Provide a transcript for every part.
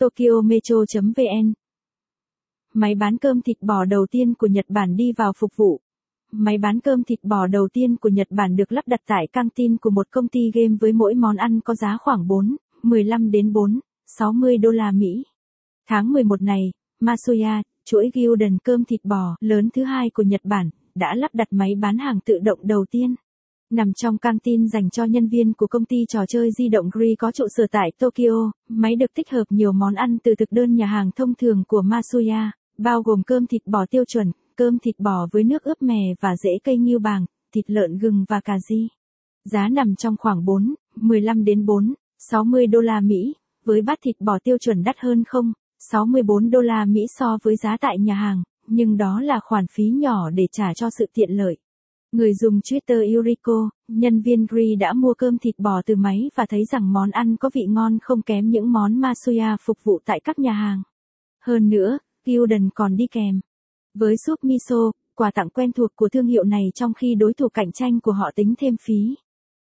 tokyometro.vn. Máy bán cơm thịt bò đầu tiên của Nhật Bản đi vào phục vụ. Máy bán cơm thịt bò đầu tiên của Nhật Bản được lắp đặt tại căng tin của một công ty game với mỗi món ăn có giá khoảng 4,15 đến 4,60 đô la Mỹ. Tháng 11 này, Matsuya, chuỗi Kyudon cơm thịt bò lớn thứ hai của Nhật Bản, đã lắp đặt máy bán hàng tự động đầu tiên. Nằm trong căng tin dành cho nhân viên của công ty trò chơi di động GREE có trụ sở tại Tokyo, máy được tích hợp nhiều món ăn từ thực đơn nhà hàng thông thường của Matsuya, bao gồm cơm thịt bò tiêu chuẩn, cơm thịt bò với nước ướp mè và rễ cây ngưu bàng, thịt lợn gừng và cà ri. Giá nằm trong khoảng 4,15 đến 4,60 đô la Mỹ, với bát thịt bò tiêu chuẩn đắt hơn 0,64 đô la Mỹ so với giá tại nhà hàng, nhưng đó là khoản phí nhỏ để trả cho sự tiện lợi. Người dùng Twitter Yuriko, nhân viên GREE đã mua cơm thịt bò từ máy và thấy rằng món ăn có vị ngon không kém những món Matsuya phục vụ tại các nhà hàng. Hơn nữa, Kyudon còn đi kèm với súp miso, quà tặng quen thuộc của thương hiệu này trong khi đối thủ cạnh tranh của họ tính thêm phí.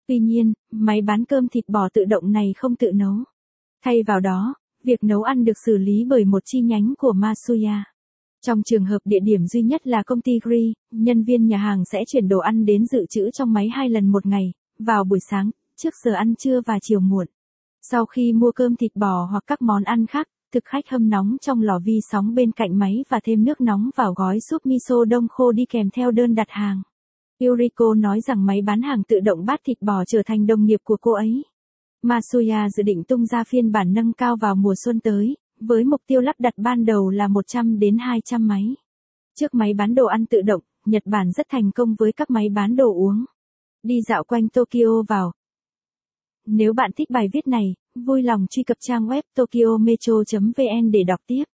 Tuy nhiên, máy bán cơm thịt bò tự động này không tự nấu. Thay vào đó, việc nấu ăn được xử lý bởi một chi nhánh của Matsuya. Trong trường hợp địa điểm duy nhất là công ty GREE, nhân viên nhà hàng sẽ chuyển đồ ăn đến dự trữ trong máy 2 lần một ngày, vào buổi sáng, trước giờ ăn trưa và chiều muộn. Sau khi mua cơm thịt bò hoặc các món ăn khác, thực khách hâm nóng trong lò vi sóng bên cạnh máy và thêm nước nóng vào gói súp miso đông khô đi kèm theo đơn đặt hàng. Yuriko nói rằng máy bán hàng tự động bát thịt bò trở thành đồng nghiệp của cô ấy. Matsuya dự định tung ra phiên bản nâng cao vào mùa xuân tới, với mục tiêu lắp đặt ban đầu là 100 đến 200 máy. Trước máy bán đồ ăn tự động, Nhật Bản rất thành công với các máy bán đồ uống. Đi dạo quanh Tokyo vào. Nếu bạn thích bài viết này, vui lòng truy cập trang web tokyometro.vn để đọc tiếp.